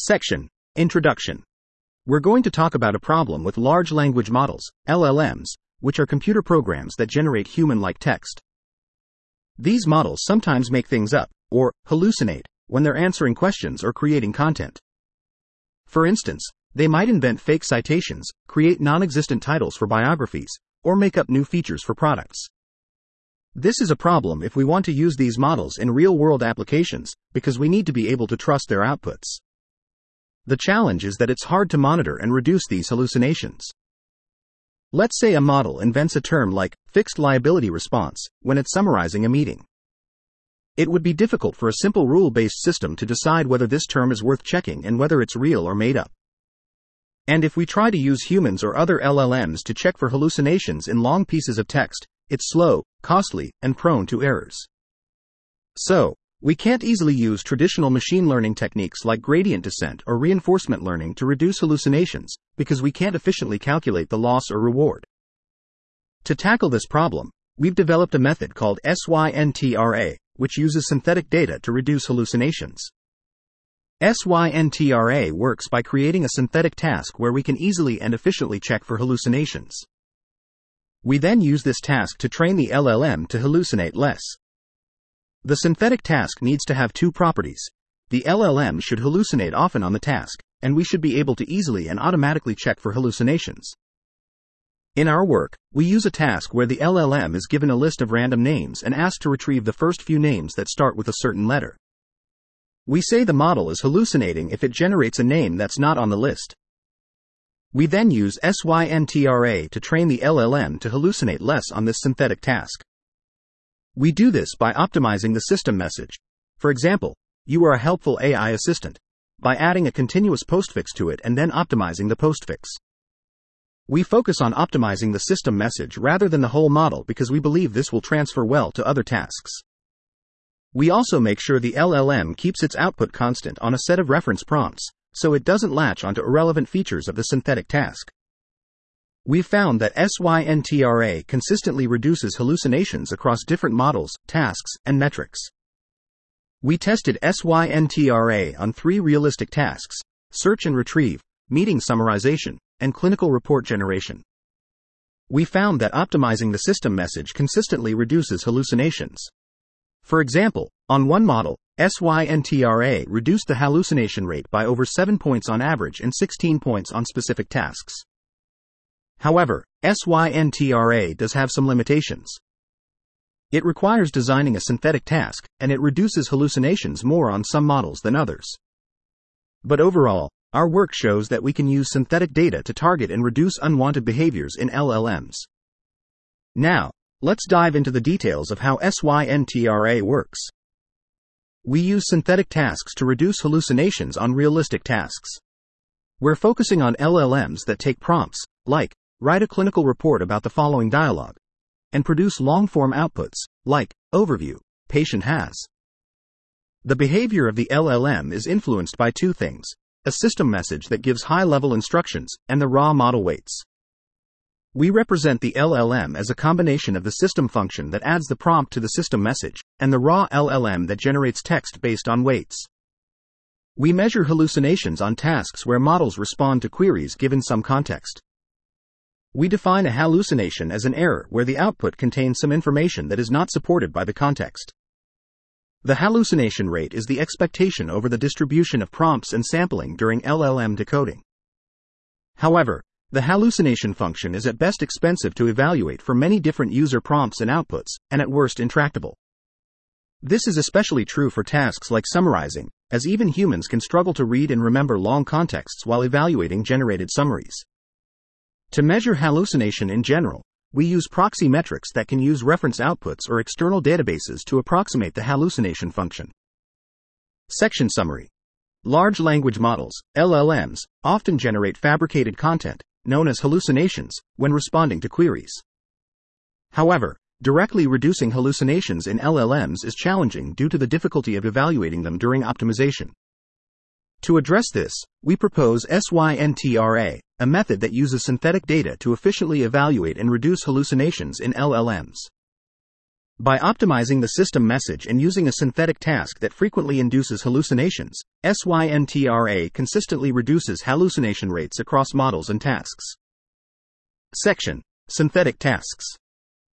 Section. Introduction. We're going to talk about a problem with large language models, LLMs, which are computer programs that generate human-like text. These models sometimes make things up, or hallucinate, when they're answering questions or creating content. For instance, they might invent fake citations, create non-existent titles for biographies, or make up new features for products. This is a problem if we want to use these models in real-world applications, because we need to be able to trust their outputs. The challenge is that it's hard to monitor and reduce these hallucinations. Let's say a model invents a term like fixed liability response when it's summarizing a meeting. It would be difficult for a simple rule-based system to decide whether this term is worth checking and whether it's real or made up. And if we try to use humans or other LLMs to check for hallucinations in long pieces of text, it's slow, costly, and prone to errors. So, we can't easily use traditional machine learning techniques like gradient descent or reinforcement learning to reduce hallucinations, because we can't efficiently calculate the loss or reward. To tackle this problem, we've developed a method called SYNTRA, which uses synthetic data to reduce hallucinations. SYNTRA works by creating a synthetic task where we can easily and efficiently check for hallucinations. We then use this task to train the LLM to hallucinate less. The synthetic task needs to have two properties. The LLM should hallucinate often on the task, and we should be able to easily and automatically check for hallucinations. In our work, we use a task where the LLM is given a list of random names and asked to retrieve the first few names that start with a certain letter. We say the model is hallucinating if it generates a name that's not on the list. We then use SYNTRA to train the LLM to hallucinate less on this synthetic task. We do this by optimizing the system message. For example, "You are a helpful AI assistant," by adding a continuous postfix to it and then optimizing the postfix. We focus on optimizing the system message rather than the whole model because we believe this will transfer well to other tasks. We also make sure the LLM keeps its output constant on a set of reference prompts, so it doesn't latch onto irrelevant features of the synthetic task. We've found that SYNTRA consistently reduces hallucinations across different models, tasks, and metrics. We tested SYNTRA on three realistic tasks: search and retrieve, meeting summarization, and clinical report generation. We found that optimizing the system message consistently reduces hallucinations. For example, on one model, SYNTRA reduced the hallucination rate by over 7 points on average and 16 points on specific tasks. However, SYNTRA does have some limitations. It requires designing a synthetic task, and it reduces hallucinations more on some models than others. But overall, our work shows that we can use synthetic data to target and reduce unwanted behaviors in LLMs. Now, let's dive into the details of how SYNTRA works. We use synthetic tasks to reduce hallucinations on realistic tasks. We're focusing on LLMs that take prompts, like, "Write a clinical report about the following dialogue," and produce long-form outputs, like, "Overview, patient has." The behavior of the LLM is influenced by two things: a system message that gives high-level instructions, and the raw model weights. We represent the LLM as a combination of the system function that adds the prompt to the system message, and the raw LLM that generates text based on weights. We measure hallucinations on tasks where models respond to queries given some context. We define a hallucination as an error where the output contains some information that is not supported by the context. The hallucination rate is the expectation over the distribution of prompts and sampling during LLM decoding. However, the hallucination function is at best expensive to evaluate for many different user prompts and outputs, and at worst intractable. This is especially true for tasks like summarizing, as even humans can struggle to read and remember long contexts while evaluating generated summaries. To measure hallucination in general, we use proxy metrics that can use reference outputs or external databases to approximate the hallucination function. Section summary. Large language models, LLMs, often generate fabricated content, known as hallucinations, when responding to queries. However, directly reducing hallucinations in LLMs is challenging due to the difficulty of evaluating them during optimization. To address this, we propose SYNTRA, a method that uses synthetic data to efficiently evaluate and reduce hallucinations in LLMs. By optimizing the system message and using a synthetic task that frequently induces hallucinations, SYNTRA consistently reduces hallucination rates across models and tasks. Section: Synthetic Tasks.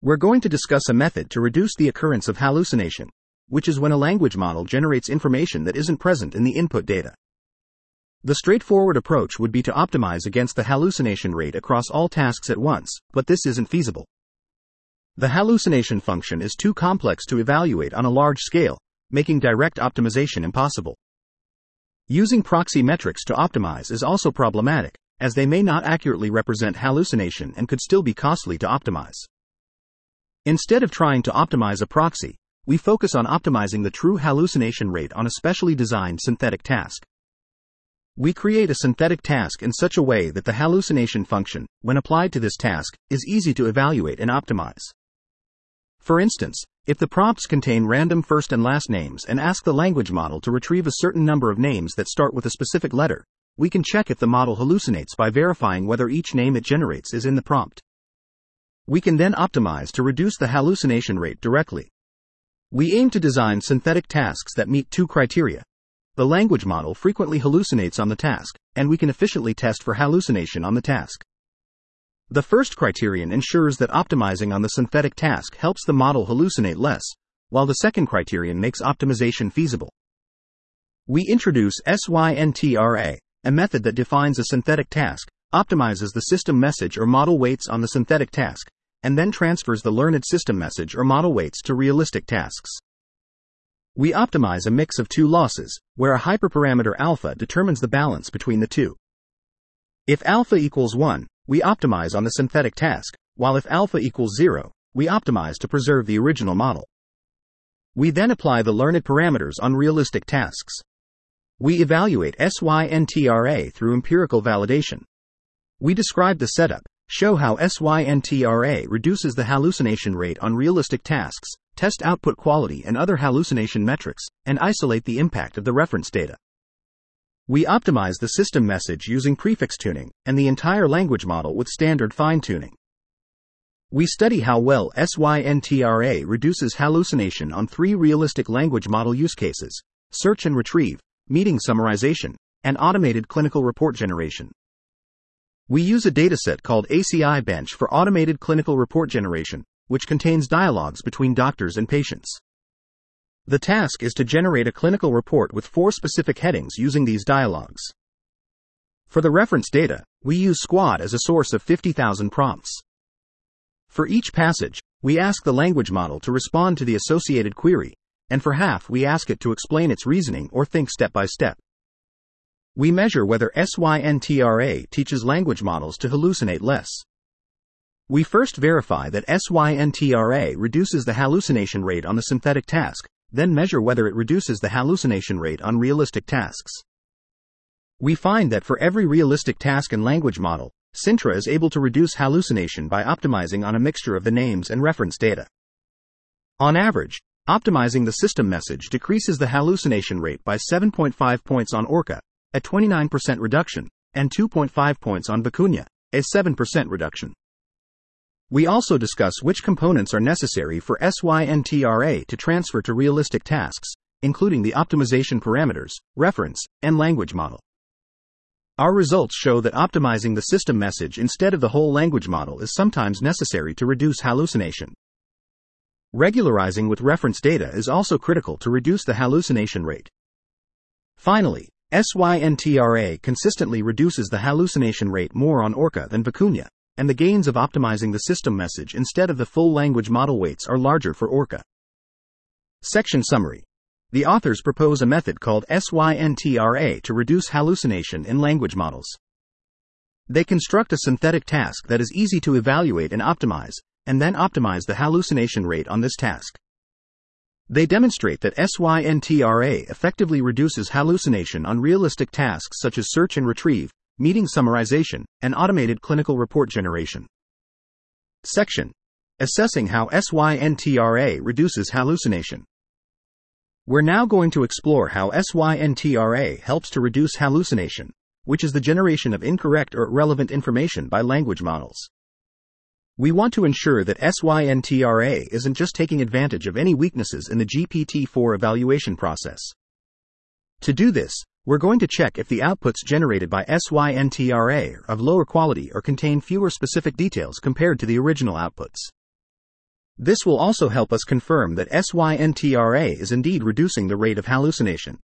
We're going to discuss a method to reduce the occurrence of hallucination, which is when a language model generates information that isn't present in the input data. The straightforward approach would be to optimize against the hallucination rate across all tasks at once, but this isn't feasible. The hallucination function is too complex to evaluate on a large scale, making direct optimization impossible. Using proxy metrics to optimize is also problematic, as they may not accurately represent hallucination and could still be costly to optimize. Instead of trying to optimize a proxy, we focus on optimizing the true hallucination rate on a specially designed synthetic task. We create a synthetic task in such a way that the hallucination function, when applied to this task, is easy to evaluate and optimize. For instance, if the prompts contain random first and last names and ask the language model to retrieve a certain number of names that start with a specific letter, we can check if the model hallucinates by verifying whether each name it generates is in the prompt. We can then optimize to reduce the hallucination rate directly. We aim to design synthetic tasks that meet two criteria. The language model frequently hallucinates on the task, and we can efficiently test for hallucination on the task. The first criterion ensures that optimizing on the synthetic task helps the model hallucinate less, while the second criterion makes optimization feasible. We introduce SYNTRA, a method that defines a synthetic task, optimizes the system message or model weights on the synthetic task, and then transfers the learned system message or model weights to realistic tasks. We optimize a mix of two losses, where a hyperparameter alpha determines the balance between the two. If alpha equals 1, we optimize on the synthetic task, while if alpha equals 0, we optimize to preserve the original model. We then apply the learned parameters on realistic tasks. We evaluate SYNTRA through empirical validation. We describe the setup, show how SYNTRA reduces the hallucination rate on realistic tasks, test output quality and other hallucination metrics, and isolate the impact of the reference data. We optimize the system message using prefix tuning and the entire language model with standard fine-tuning. We study how well SYNTRA reduces hallucination on three realistic language model use cases: search and retrieve, meeting summarization, and automated clinical report generation. We use a dataset called ACI Bench for automated clinical report generation, which contains dialogues between doctors and patients. The task is to generate a clinical report with four specific headings using these dialogues. For the reference data, we use SQUAD as a source of 50,000 prompts. For each passage, we ask the language model to respond to the associated query, and for half we ask it to explain its reasoning or think step by step. We measure whether SYNTRA teaches language models to hallucinate less. We first verify that SYNTRA reduces the hallucination rate on the synthetic task, then measure whether it reduces the hallucination rate on realistic tasks. We find that for every realistic task and language model, SYNTRA is able to reduce hallucination by optimizing on a mixture of the names and reference data. On average, optimizing the system message decreases the hallucination rate by 7.5 points on ORCA, a 29% reduction, and 2.5 points on Vicuna, a 7% reduction. We also discuss which components are necessary for SYNTRA to transfer to realistic tasks, including the optimization parameters, reference, and language model. Our results show that optimizing the system message instead of the whole language model is sometimes necessary to reduce hallucination. Regularizing with reference data is also critical to reduce the hallucination rate. Finally, SYNTRA consistently reduces the hallucination rate more on ORCA than Vicuna, and the gains of optimizing the system message instead of the full language model weights are larger for ORCA. Section Summary. The authors propose a method called SYNTRA to reduce hallucination in language models. They construct a synthetic task that is easy to evaluate and then optimize the hallucination rate on this task. They demonstrate that SYNTRA effectively reduces hallucination on realistic tasks such as search and retrieve, meeting summarization, and automated clinical report generation. Section: Assessing how SYNTRA reduces hallucination. We're now going to explore how SYNTRA helps to reduce hallucination, which is the generation of incorrect or irrelevant information by language models. We want to ensure that SYNTRA isn't just taking advantage of any weaknesses in the GPT-4 evaluation process. To do this, we're going to check if the outputs generated by SYNTRA are of lower quality or contain fewer specific details compared to the original outputs. This will also help us confirm that SYNTRA is indeed reducing the rate of hallucination.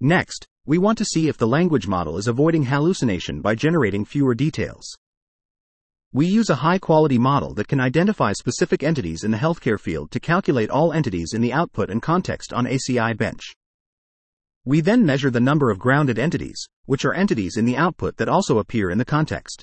Next, we want to see if the language model is avoiding hallucination by generating fewer details. We use a high-quality model that can identify specific entities in the healthcare field to calculate all entities in the output and context on ACI Bench. We then measure the number of grounded entities, which are entities in the output that also appear in the context.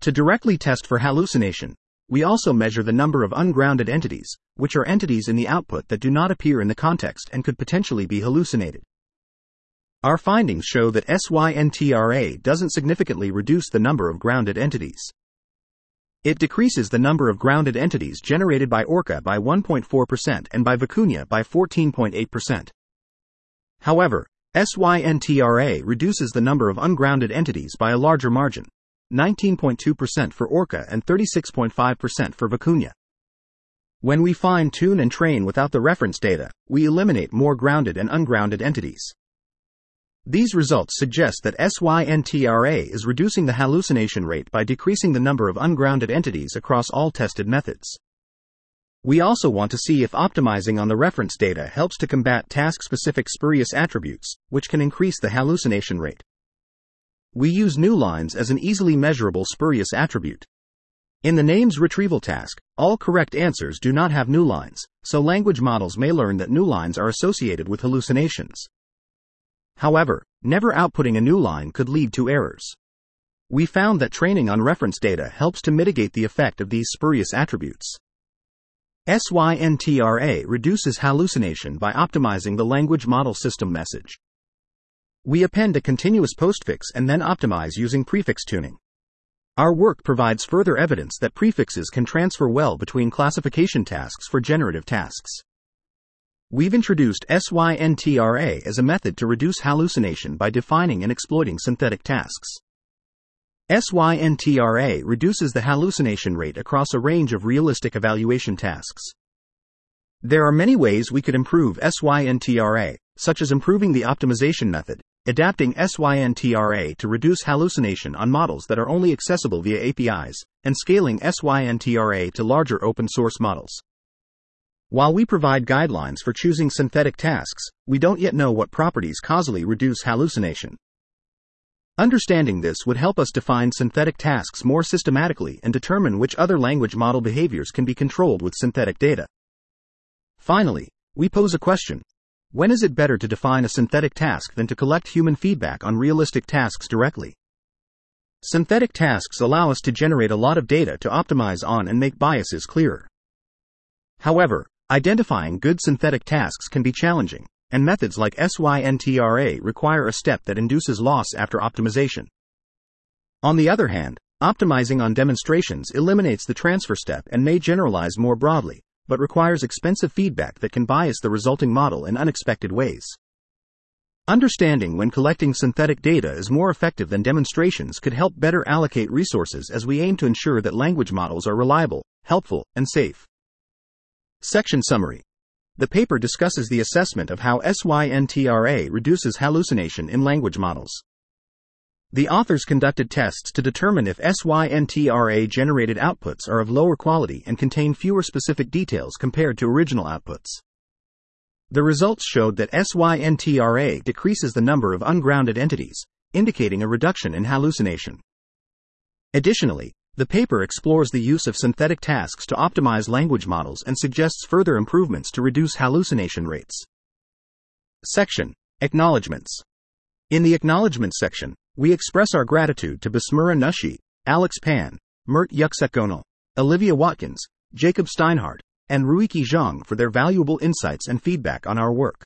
To directly test for hallucination, we also measure the number of ungrounded entities, which are entities in the output that do not appear in the context and could potentially be hallucinated. Our findings show that SYNTRA doesn't significantly reduce the number of grounded entities. It decreases the number of grounded entities generated by ORCA by 1.4% and by Vicuna by 14.8%. However, SYNTRA reduces the number of ungrounded entities by a larger margin, 19.2% for ORCA and 36.5% for Vicuna. When we fine-tune and train without the reference data, we eliminate more grounded and ungrounded entities. These results suggest that SYNTRA is reducing the hallucination rate by decreasing the number of ungrounded entities across all tested methods. We also want to see if optimizing on the reference data helps to combat task-specific spurious attributes, which can increase the hallucination rate. We use new lines as an easily measurable spurious attribute. In the names retrieval task, all correct answers do not have new lines, so language models may learn that new lines are associated with hallucinations. However, never outputting a new line could lead to errors. We found that training on reference data helps to mitigate the effect of these spurious attributes. SYNTRA reduces hallucination by optimizing the language model system message. We append a continuous postfix and then optimize using prefix tuning. Our work provides further evidence that prefixes can transfer well between classification tasks for generative tasks. We've introduced SYNTRA as a method to reduce hallucination by defining and exploiting synthetic tasks. SYNTRA reduces the hallucination rate across a range of realistic evaluation tasks. There are many ways we could improve SYNTRA, such as improving the optimization method, adapting SYNTRA to reduce hallucination on models that are only accessible via APIs, and scaling SYNTRA to larger open-source models. While we provide guidelines for choosing synthetic tasks, we don't yet know what properties causally reduce hallucination. Understanding this would help us define synthetic tasks more systematically and determine which other language model behaviors can be controlled with synthetic data. Finally, we pose a question: when is it better to define a synthetic task than to collect human feedback on realistic tasks directly? Synthetic tasks allow us to generate a lot of data to optimize on and make biases clearer. However, identifying good synthetic tasks can be challenging, and methods like SYNTRA require a step that induces loss after optimization. On the other hand, optimizing on demonstrations eliminates the transfer step and may generalize more broadly, but requires expensive feedback that can bias the resulting model in unexpected ways. Understanding when collecting synthetic data is more effective than demonstrations could help better allocate resources as we aim to ensure that language models are reliable, helpful, and safe. Section summary. The paper discusses the assessment of how SYNTRA reduces hallucination in language models. The authors conducted tests to determine if SYNTRA-generated outputs are of lower quality and contain fewer specific details compared to original outputs. The results showed that SYNTRA decreases the number of ungrounded entities, indicating a reduction in hallucination. Additionally, the paper explores the use of synthetic tasks to optimize language models and suggests further improvements to reduce hallucination rates. Section: Acknowledgements. In the Acknowledgements section, we express our gratitude to Basma Nushi, Alex Pan, Mert Yucsekoglu, Olivia Watkins, Jacob Steinhardt, and Ruiky Zhang for their valuable insights and feedback on our work.